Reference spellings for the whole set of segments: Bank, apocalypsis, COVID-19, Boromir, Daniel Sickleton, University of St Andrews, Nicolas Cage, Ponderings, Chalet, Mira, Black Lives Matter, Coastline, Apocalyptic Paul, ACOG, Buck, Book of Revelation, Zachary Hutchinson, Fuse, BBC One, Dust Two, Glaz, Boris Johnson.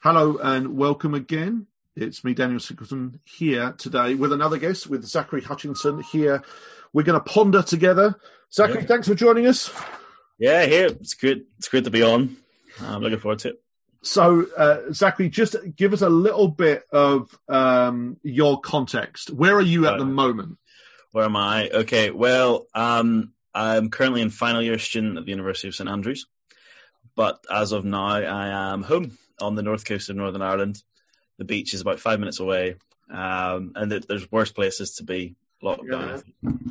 Hello and welcome again. It's me, Daniel Sickleton, here today with another guest, with Zachary Hutchinson here. We're going to ponder together. Zachary, Thanks for joining us. Yeah, here. It's good to be on. I'm looking forward to it. So, Zachary, just give us a little bit of your context. Where are you at the moment? Where am I? Okay, well, I'm currently in final year student at the University of St Andrews, but as of now, I am home on the north coast of Northern Ireland. The beach is about 5 minutes away, and there's worse places to be locked down.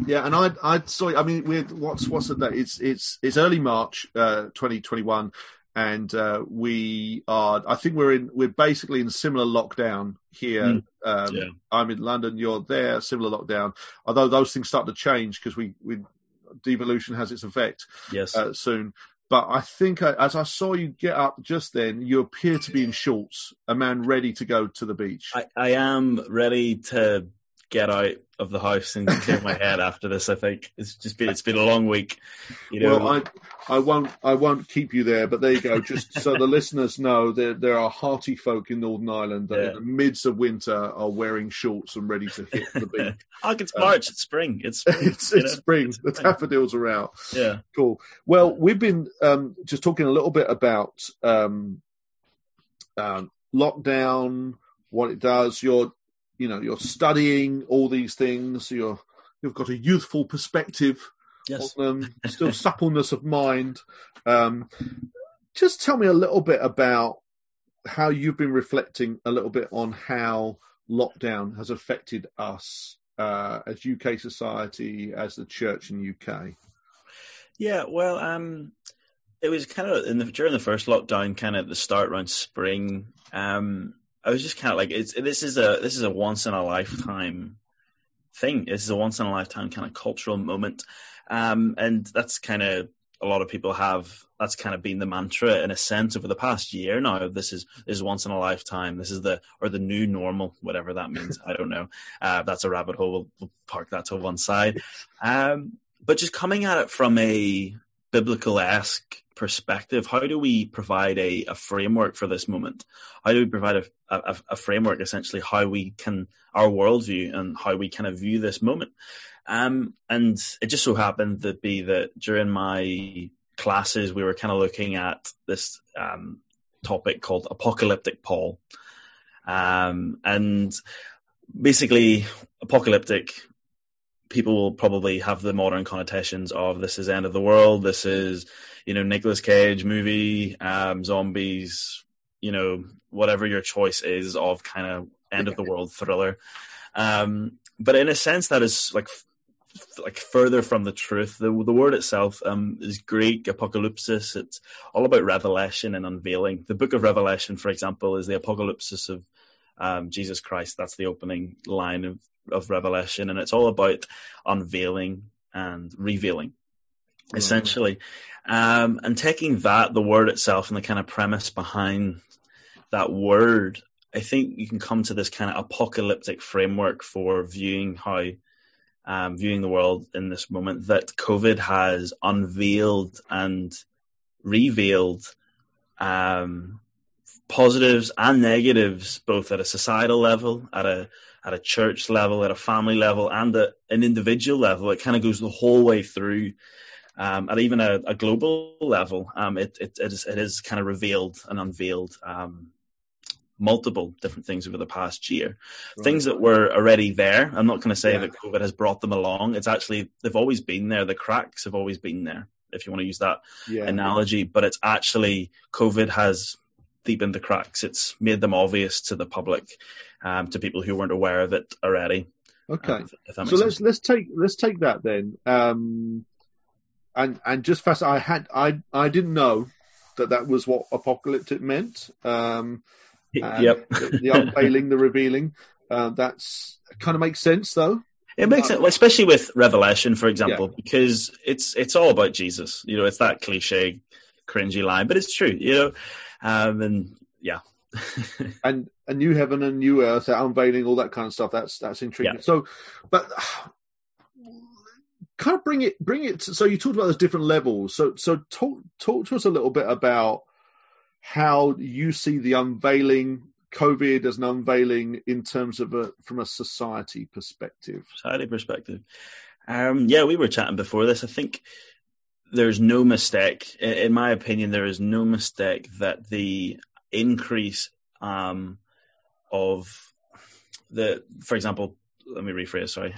Yeah, and I saw. I mean, what's the day? It's early March, 2021, and we are. I think we're basically in similar lockdown here. I'm in London. You're there. Similar lockdown. Although those things start to change because we devolution has its effect. Yes, soon. But I think as I saw you get up just then, you appear to be in shorts, a man ready to go to the beach. I am ready to get out of the house and clear my head after this. I think it's been a long week. You know? Well, I won't keep you there, but there you go. Just so the listeners know, there are hearty folk in Northern Ireland that in the midst of winter are wearing shorts and ready to hit the beach. It's March. It's spring. It's spring. The daffodils are out. Yeah. Cool. Well, we've been just talking a little bit about lockdown, what it does. You're studying all these things. You've got a youthful perspective on them, still suppleness of mind. Just tell me a little bit about how you've been reflecting a little bit on how lockdown has affected us as UK society, as the church in UK. Yeah, well, it was kind of during the first lockdown, kind of at the start around spring. I was just kind of like, this is a once in a lifetime thing. This is a once in a lifetime kind of cultural moment, and that's kind of a lot of people have. That's kind of been the mantra in a sense over the past year now. This is once in a lifetime. This is the new normal, whatever that means. I don't know. That's a rabbit hole. We'll park that to one side. But just coming at it from a biblical-esque perspective, how do we provide a framework for this moment? How do we provide a framework, essentially, how we can, our worldview and how we kind of view this moment? And it just so happened to be that during my classes, we were kind of looking at this topic called Apocalyptic Paul. And basically, apocalyptic, people will probably have the modern connotations of this is end of the world. This is, Nicolas Cage movie, zombies, whatever your choice is of kind of end of the world thriller. But in a sense, that is like further from the truth. The word itself is Greek, apocalypsis. It's all about revelation and unveiling. The Book of Revelation, for example, is the apocalypsis of Jesus Christ. That's the opening line of Revelation, and it's all about unveiling and revealing, essentially. And taking that, the word itself, and the kind of premise behind that word, I think you can come to this kind of apocalyptic framework for viewing how viewing the world in this moment, that COVID has unveiled and revealed positives and negatives, both at a societal level, at a church level, at a family level, and at an individual level. It kind of goes the whole way through, at even a global level. It is kind of revealed and unveiled multiple different things over the past year. Right. Things that were already there. I'm not going to say that COVID has brought them along. It's actually, they've always been there. The cracks have always been there, if you want to use that analogy. But it's actually, COVID has deepened the cracks. It's made them obvious to the public, to people who weren't aware of it already. Okay, so let's take that then, and just fast. I didn't know that was what apocalyptic meant. The unveiling, the revealing. That's kind of makes sense though. It makes sense, especially with Revelation, for example, because it's all about Jesus. It's that cliche, cringy line, but it's true. And a new heaven and new earth, unveiling, all that kind of stuff. That's intriguing. Yeah. So, but kind of bring it. So you talked about those different levels. So talk to us a little bit about how you see the unveiling, COVID as an unveiling in terms of from a society perspective. Yeah, we were chatting before this. I think there's no mistake, in my opinion, there is no mistake that the increase of the, for example, let me rephrase, sorry.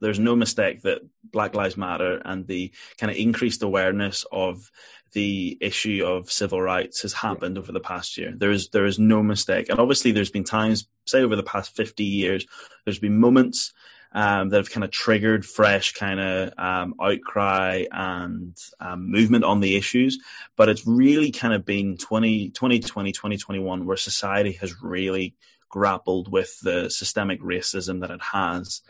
There's no mistake that Black Lives Matter and the kind of increased awareness of the issue of civil rights has happened over the past year. There is no mistake. And obviously there's been times, say over the past 50 years, there's been moments that have kind of triggered fresh kind of outcry and movement on the issues. But it's really kind of been 2020, 2021, where society has really grappled with the systemic racism that it has,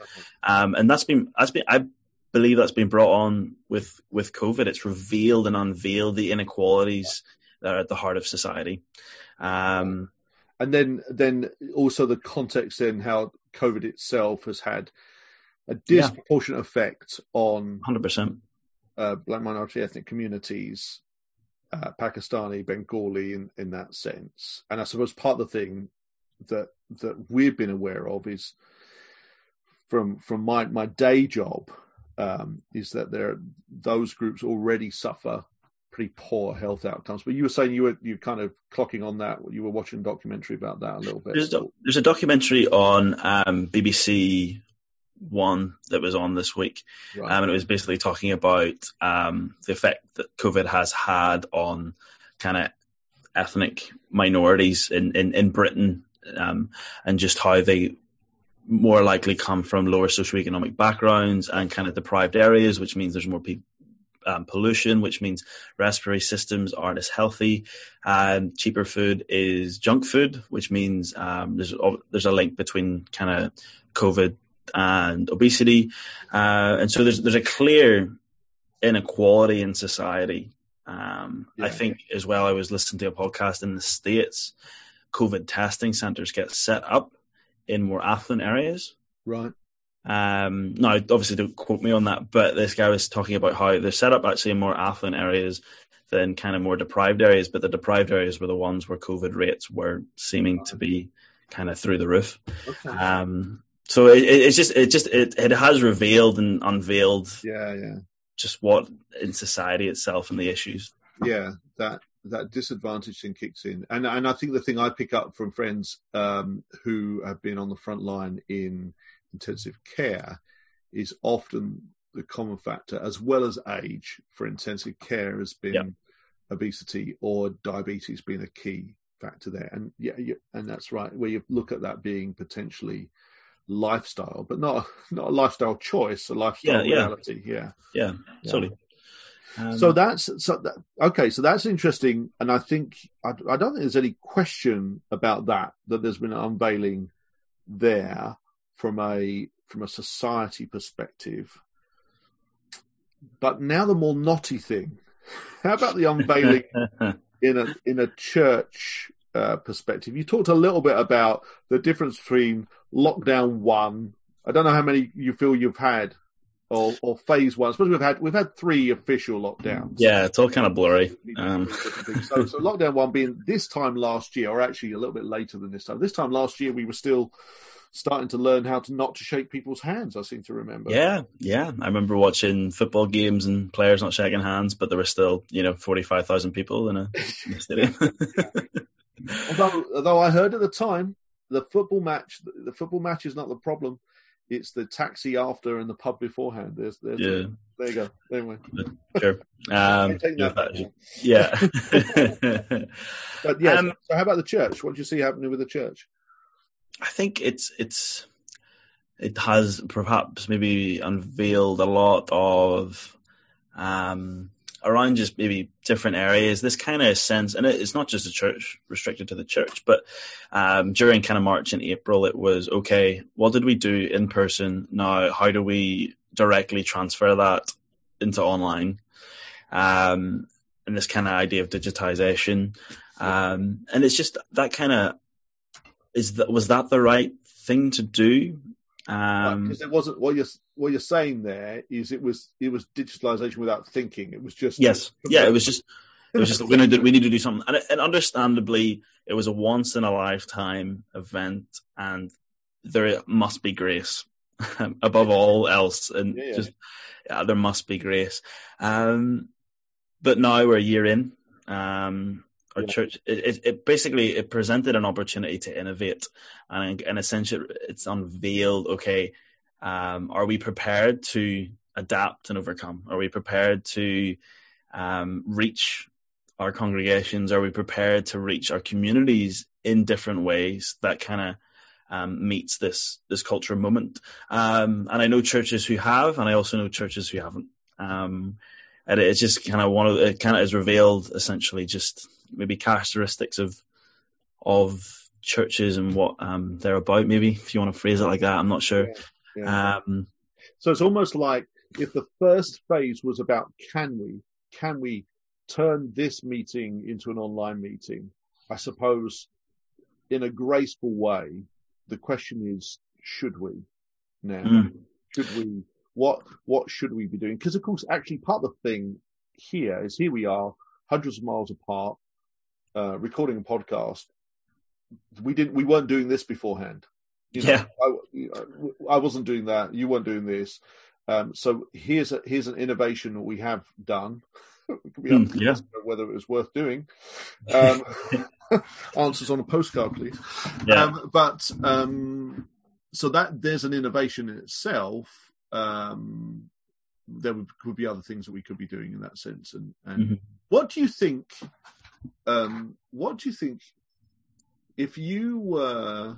and that's been I believe that's been brought on with COVID. It's revealed and unveiled the inequalities that are at the heart of society, and then also the context in how COVID itself has had a disproportionate effect on 100% black minority ethnic communities, Pakistani, Bengali, in that sense. And I suppose part of the thing that we've been aware of is from my day job, is that those groups already suffer pretty poor health outcomes. But you were saying you were kind of clocking on that. You were watching a documentary about that a little bit. There's a documentary on BBC One that was on this week, right. And it was basically talking about the effect that COVID has had on kind of ethnic minorities in Britain, and just how they more likely come from lower socioeconomic backgrounds and kind of deprived areas, which means there's more pollution, which means respiratory systems aren't as healthy. Cheaper food is junk food, which means there's a link between kind of COVID and obesity. And so there's a clear inequality in society. I think as well, I was listening to a podcast in the States, COVID testing centers get set up in more affluent areas. Right. Now, obviously don't quote me on that, but this guy was talking about how they're set up actually in more affluent areas than kind of more deprived areas, but the deprived areas were the ones where COVID rates were seeming to be kind of through the roof. Okay. So it has revealed and unveiled. Yeah. Just what in society itself and the issues. Yeah, that disadvantage thing kicks in, and I think the thing I pick up from friends who have been on the front line in intensive care is often the common factor, as well as age for intensive care, has been obesity or diabetes being a key factor there, and and that's right where you look at that being potentially lifestyle, but not a lifestyle choice, a lifestyle reality. Yeah. Totally. So that's interesting, and I think I don't think there's any question about that there's been an unveiling there from a society perspective. But now the more naughty thing. How about the unveiling in a church perspective? You talked a little bit about the difference between lockdown 1. I don't know how many you feel you've had, or phase 1. I suppose we've had 3 official lockdowns. Yeah, it's all kind of blurry. So lockdown 1 being this time last year, or actually a little bit later than this time. This time last year, we were still starting to learn how to not to shake people's hands, I seem to remember. Yeah. I remember watching football games and players not shaking hands, but there were still 45,000 people in a stadium. Although I heard at the time, the football match is not the problem. It's the taxi after and the pub beforehand. There you go. Anyway. Sure. But yes. So how about the church? What do you see happening with the church? I think it has perhaps maybe unveiled a lot of around just maybe different areas, this kind of sense, and it's not just the church, restricted to the church, but during kind of March and April, it was, okay, what did we do in person? Now, how do we directly transfer that into online? And this kind of idea of digitization. And it's just that kind of, was that the right thing to do? Because it wasn't what you're saying there is it was digitalization without thinking. It was just It was just that we need to do something. And understandably, it was a once-in-a-lifetime event, and there must be grace above all else. And there must be grace. But now we're a year in. Our church, it presented an opportunity to innovate. And in a sense, it's unveiled, okay, are we prepared to adapt and overcome? Are we prepared to reach our congregations? Are we prepared to reach our communities in different ways that kind of meets this culture moment? And I know churches who have, and I also know churches who haven't. And it's just kind of is revealed essentially just maybe characteristics of churches and what they're about, maybe, if you want to phrase it like that. I'm not sure. Yeah. So it's almost like if the first phase was about can we turn this meeting into an online meeting, I suppose in a graceful way, the question is, should we now? Mm. Should we? What should we be doing? Because, of course, actually part of the thing here is here we are, hundreds of miles apart, recording a podcast. We weren't doing this beforehand. You know, I wasn't doing that. You weren't doing this. So here's an innovation that we have done. Whether it was worth doing. Answers on a postcard, please. Yeah. So that there's an innovation in itself. There could be other things that we could be doing in that sense. And mm-hmm. What do you think if you were...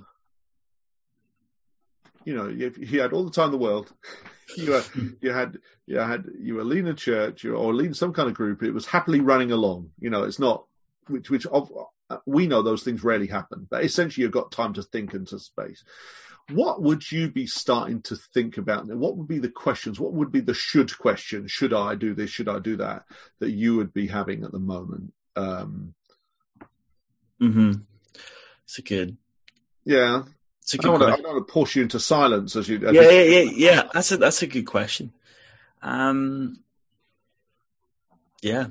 You know, you had all the time in the world. You were leading a church or leading some kind of group. It was happily running along. You know, it's not we know those things rarely happen. But essentially, you've got time to think into space. What would you be starting to think about? What would be the questions? What would be the should question? Should I do this? Should I do that? That you would be having at the moment. It's a good. Yeah. I don't want to push you into silence as you. Yeah. That's a good question. Yeah.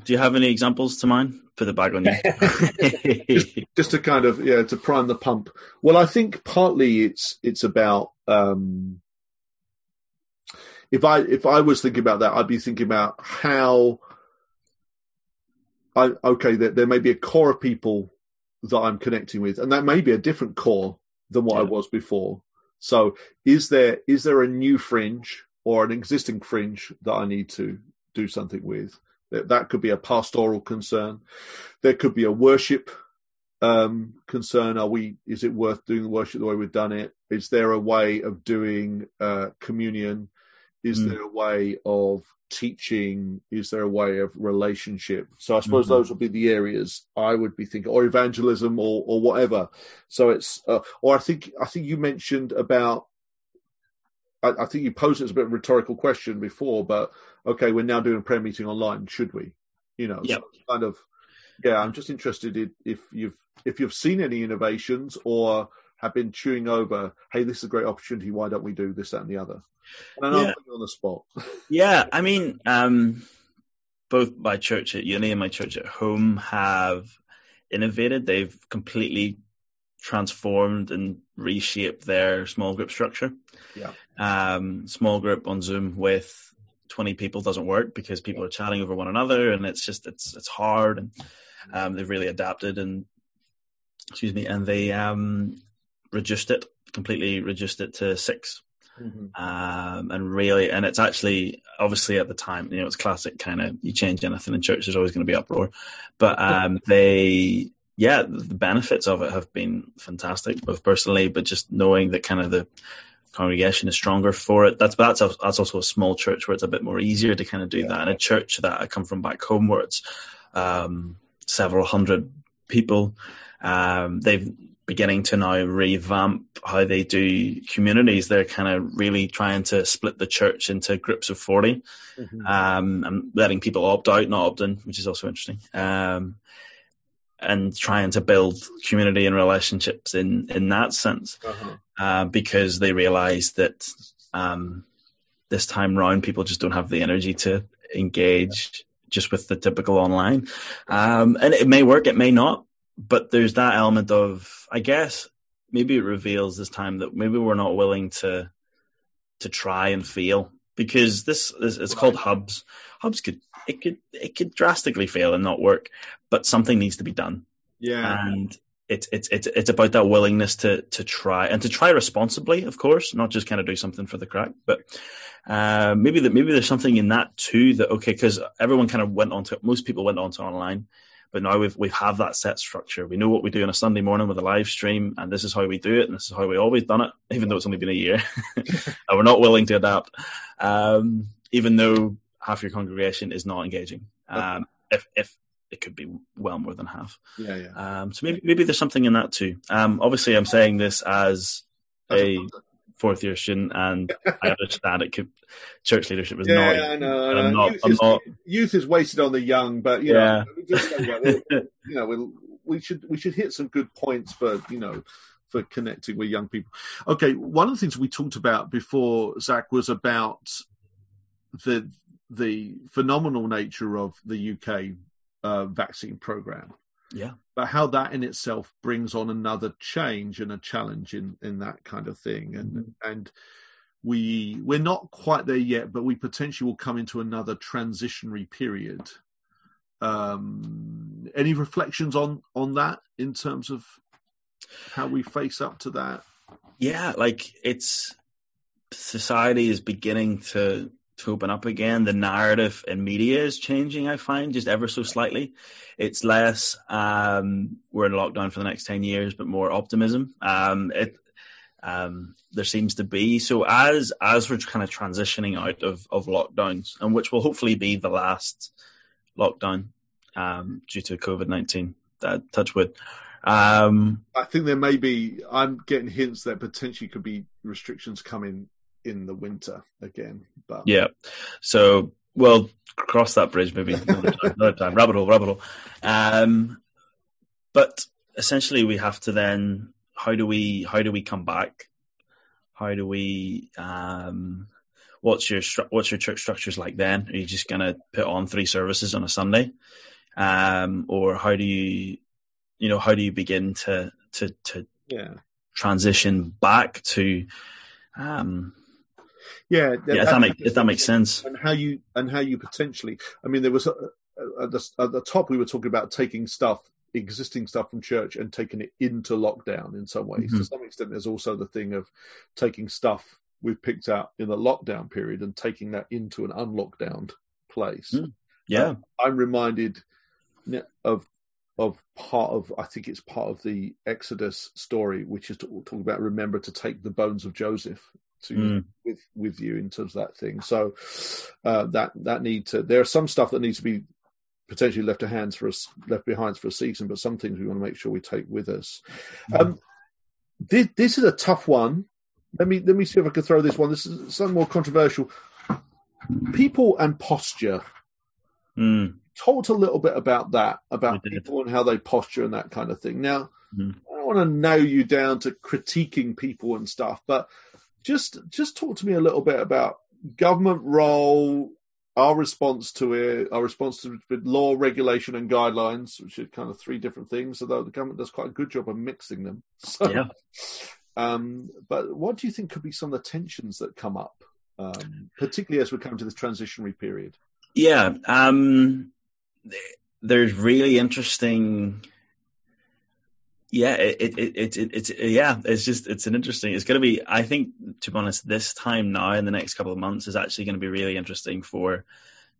Do you have any examples to mind? Put it back on you. just to kind of to prime the pump. Well, I think partly it's about if I was thinking about that, I'd be thinking about how. There may be a core of people that I'm connecting with, and that may be a different core than what I was before. So is there a new fringe or an existing fringe that I need to do something with? That could be a pastoral concern. There could be a worship concern. Is it worth doing worship the way we've done it? Is there a way of doing communion? Is there a way of teaching? Is there a way of relationship? So I suppose those would be the areas I would be thinking, or evangelism, or whatever. So it's, or I think you mentioned about. I think you posed it as a bit of a rhetorical question before, but okay, we're now doing a prayer meeting online. Should we? You know, so it's kind of. Yeah, I'm just interested in if you've seen any innovations or have been chewing over, hey, this is a great opportunity. Why don't we do this, that, and the other? And I know I'm putting you on the spot. Yeah, I mean, both my church at uni and my church at home have innovated. They've completely transformed and reshaped their small group structure. Yeah, small group on Zoom with 20 people doesn't work because people are chatting over one another, and it's hard. And they've really adapted and they reduced it to 6. Mm-hmm. And it's actually obviously at the time, you know, it's classic kind of, you change anything in church, there's always going to be uproar, but the benefits of it have been fantastic, both personally, but just knowing that kind of the congregation is stronger for it. That's also a small church where it's a bit more easier to kind of do that. In a church that I come from back home, where it's several hundred people, they've beginning to now revamp how they do communities. They're kind of really trying to split the church into groups of 40, and letting people opt out, not opt in, which is also interesting, and trying to build community and relationships in that sense, because they realize that this time round people just don't have the energy to engage just with the typical online. And it may work, it may not, but there's that element of, I guess, maybe it reveals this time that maybe we're not willing to try and feel, because this is, it's called hubs. Hubs could drastically fail and not work, but something needs to be done. Yeah. And it's about that willingness to try, and to try responsibly, of course, not just kind of do something for the crack, but maybe there's something in that too, that, okay, because everyone kind of went on to, most people went on to online, but now we have that set structure. We know what we do on a Sunday morning with a live stream, and this is how we do it, and this is how we always done it, even though it's only been a year. And we're not willing to adapt, even though half your congregation is not engaging. If it could be well more than half. Yeah. So maybe there's something in that too. Obviously, I'm saying this as a fourth year student, and I understand it could. Church leadership is not. Yeah, I know. Youth is wasted on the young, but we should hit some good points for connecting with young people. Okay, one of the things we talked about before, Zach, was about the phenomenal nature of the UK. Vaccine program, but how that in itself brings on another change and a challenge in that kind of thing, and we're not quite there yet, but we potentially will come into another transitionary period. Any reflections on that in terms of how we face up to that? It's society is beginning to open up again. The narrative in media is changing, I find, just ever so slightly. It's less we're in lockdown for the next 10 years, but more optimism. There seems to be. So as we're kind of transitioning out of lockdowns, and which will hopefully be the last lockdown due to COVID-19, touch wood. I think there may be, I'm getting hints that potentially could be restrictions coming in the winter again, but so we'll cross that bridge maybe another time. Rabbit hole. But essentially, we have to then, how do we come back? How do we? What's your church structures like then? Are you just gonna put on 3 services on a Sunday, or how do you begin to transition back to? If that makes sense. And how you potentially, I mean, there was at the top we were talking about taking existing stuff from church and taking it into lockdown in some ways. Mm-hmm. To some extent, there's also the thing of taking stuff we've picked up in the lockdown period and taking that into an unlockdown place. Mm. Yeah, I'm reminded of part of, I think it's part of the Exodus story, which is talking about remember to take the bones of Joseph with you in terms of that thing. So that need to, there are some stuff that needs to be potentially left behind for a season, but some things we want to make sure we take with us. This is a tough one. Let me see if I can throw this one. This is something more controversial. People and posture. Talked a little bit about that, about people and how they posture and that kind of thing. Now, I don't want to nail you down to critiquing people and stuff, but just talk to me a little bit about government role, our response to it, with law, regulation, and guidelines, which are kind of 3 different things, although the government does quite a good job of mixing them. So, but what do you think could be some of the tensions that come up, particularly as we come to this transitionary period? Yeah, there's really interesting. It's going to be, I think, to be honest, this time now in the next couple of months is actually going to be really interesting for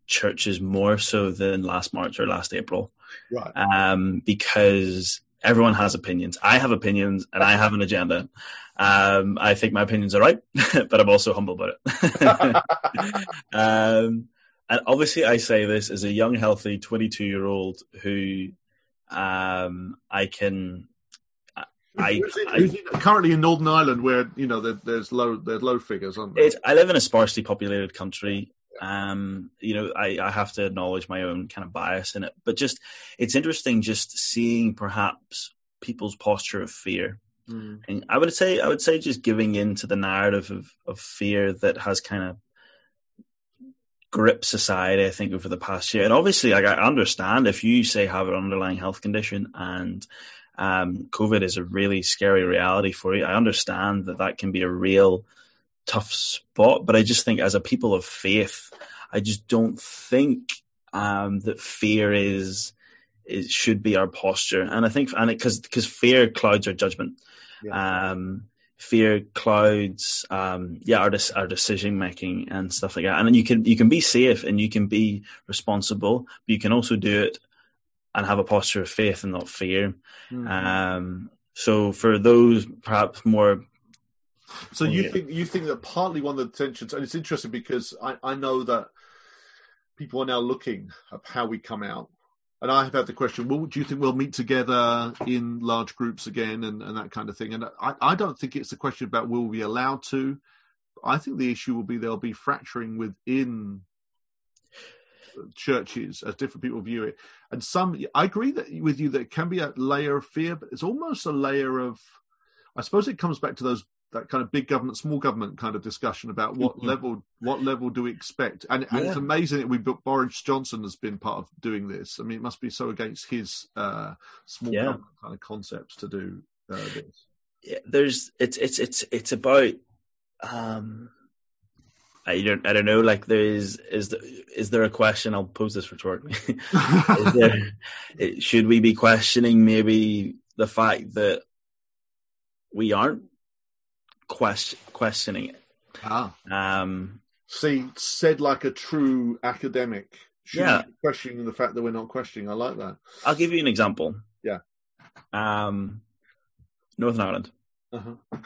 churches more so than last March or last April, right? Because everyone has opinions. I have opinions and I have an agenda. I think my opinions are right, but I'm also humble about it. And obviously, I say this as a young, healthy 22-year-old who currently in Northern Ireland, where there's low figures, aren't there? I live in a sparsely populated country. I have to acknowledge my own kind of bias in it, but just it's interesting just seeing perhaps people's posture of fear. And I would say just giving in to the narrative of fear that has kind of grip society, I think, over the past year. And obviously, like, I understand if you, say, have an underlying health condition and COVID is a really scary reality for you, I understand that that can be a real tough spot. But I just think as a people of faith, I just don't think that fear should be our posture. And I think, and because fear clouds our judgment. Yeah. Fear clouds, our decision making and stuff like that. And then you can be safe and you can be responsible, but you can also do it and have a posture of faith and not fear. Mm-hmm. So for those perhaps more. So you think that partly one of the tensions, and it's interesting because I know that people are now looking at how we come out. And I have had the question, well, do you think we'll meet together in large groups again and that kind of thing? And I don't think it's a question about will we be allowed to. I think the issue will be there'll be fracturing within churches as different people view it. And I agree with you that it can be a layer of fear, but it's almost a layer of, I suppose it comes back to that kind of big government, small government kind of discussion about what level do we expect? And it's amazing that Boris Johnson has been part of doing this. I mean, it must be so against his small government kind of concepts to do this. Yeah, it's about I don't know. Like, is there a question? I'll pose this rhetorically. Should we be questioning maybe the fact that we aren't questioning it? See, said like a true academic. Questioning the fact that we're not questioning. I like that. I'll give you an example. Yeah. Northern Ireland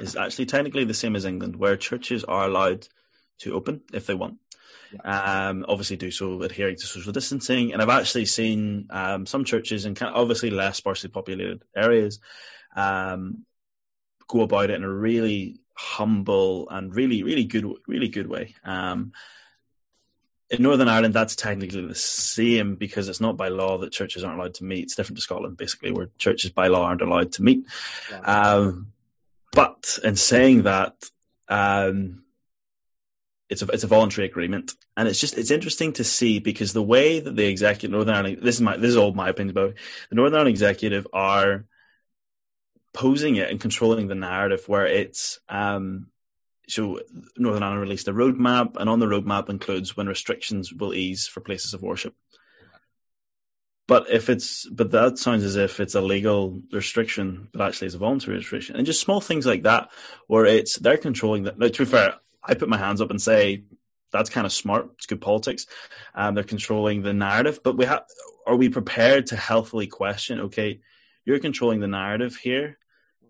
is actually technically the same as England, where churches are allowed to open if they want. Yeah. Obviously do so adhering to social distancing. And I've actually seen some churches in kind of obviously less sparsely populated areas go about it in a really humble and really good way. In Northern Ireland, that's technically the same because it's not by law that churches aren't allowed to meet. It's different to Scotland, basically, where churches by law aren't allowed to meet. Yeah. But in saying that, it's a voluntary agreement, and it's interesting to see because the way that the executive Northern Ireland, this is all my opinion about it, the Northern Ireland executive are posing it and controlling the narrative where it's so Northern Ireland released a roadmap, and on the roadmap includes when restrictions will ease for places of worship. But that sounds as if it's a legal restriction, but actually it's a voluntary restriction. And just small things like that where it's they're controlling that. Now, to be fair, I put my hands up and say that's kind of smart, it's good politics. They're controlling the narrative, but are we prepared to healthily question, okay, you're controlling the narrative here.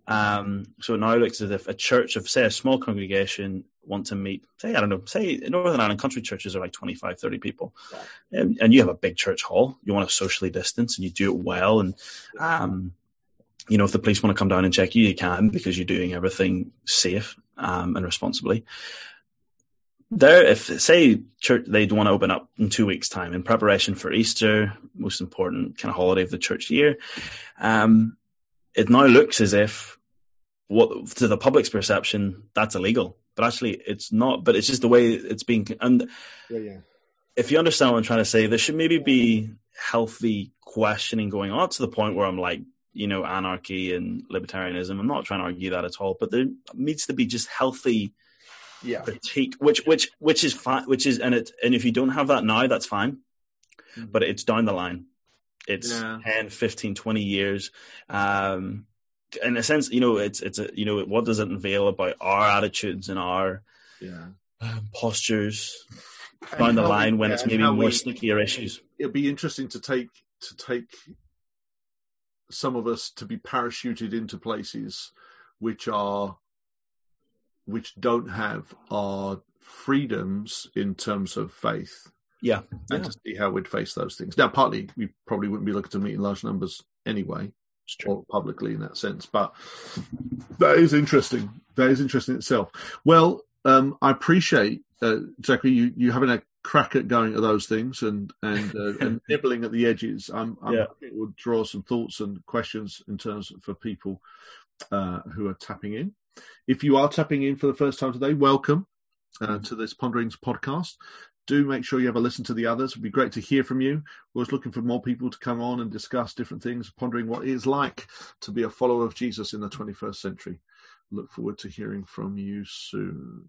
So it now looks as if a church of, say, a small congregation want to meet, say in Northern Ireland, country churches are like 25, 30 people. Yeah. And you have a big church hall. You want to socially distance and you do it well. And, if the police want to come down and check you, you can because you're doing everything safe and responsibly. They'd want to open up in 2 weeks' time in preparation for Easter, most important kind of holiday of the church year. It now looks as if, to the public's perception, that's illegal, but actually it's not. But it's just the way it's being. And if you understand what I'm trying to say, there should maybe be healthy questioning going on to the point where I'm like, anarchy and libertarianism. I'm not trying to argue that at all, but there needs to be just healthy. Yeah, critique, which is fine, and if you don't have that now, that's fine. Mm-hmm. But it's down the line. It's 10, 15, 20 years. In a sense, what does it unveil about our attitudes and our postures down the line when it's maybe more sneakier issues? It'd be interesting to take some of us to be parachuted into places which don't have our freedoms in terms of faith. Yeah. And to see how we'd face those things. Now, partly, we probably wouldn't be looking to meet in large numbers anyway, or publicly in that sense, but that is interesting. That is interesting itself. Well, I appreciate, Zachary, you having a crack at going at those things and nibbling at the edges. It would draw some thoughts and questions in terms for people who are tapping in. If you are tapping in for the first time today, welcome to this Ponderings podcast. do make sure you have a listen to the others. It'd be great to hear from you. We're always looking for more people to come on and discuss different things, pondering what it is like to be a follower of Jesus in the 21st century. Look forward to hearing from you soon.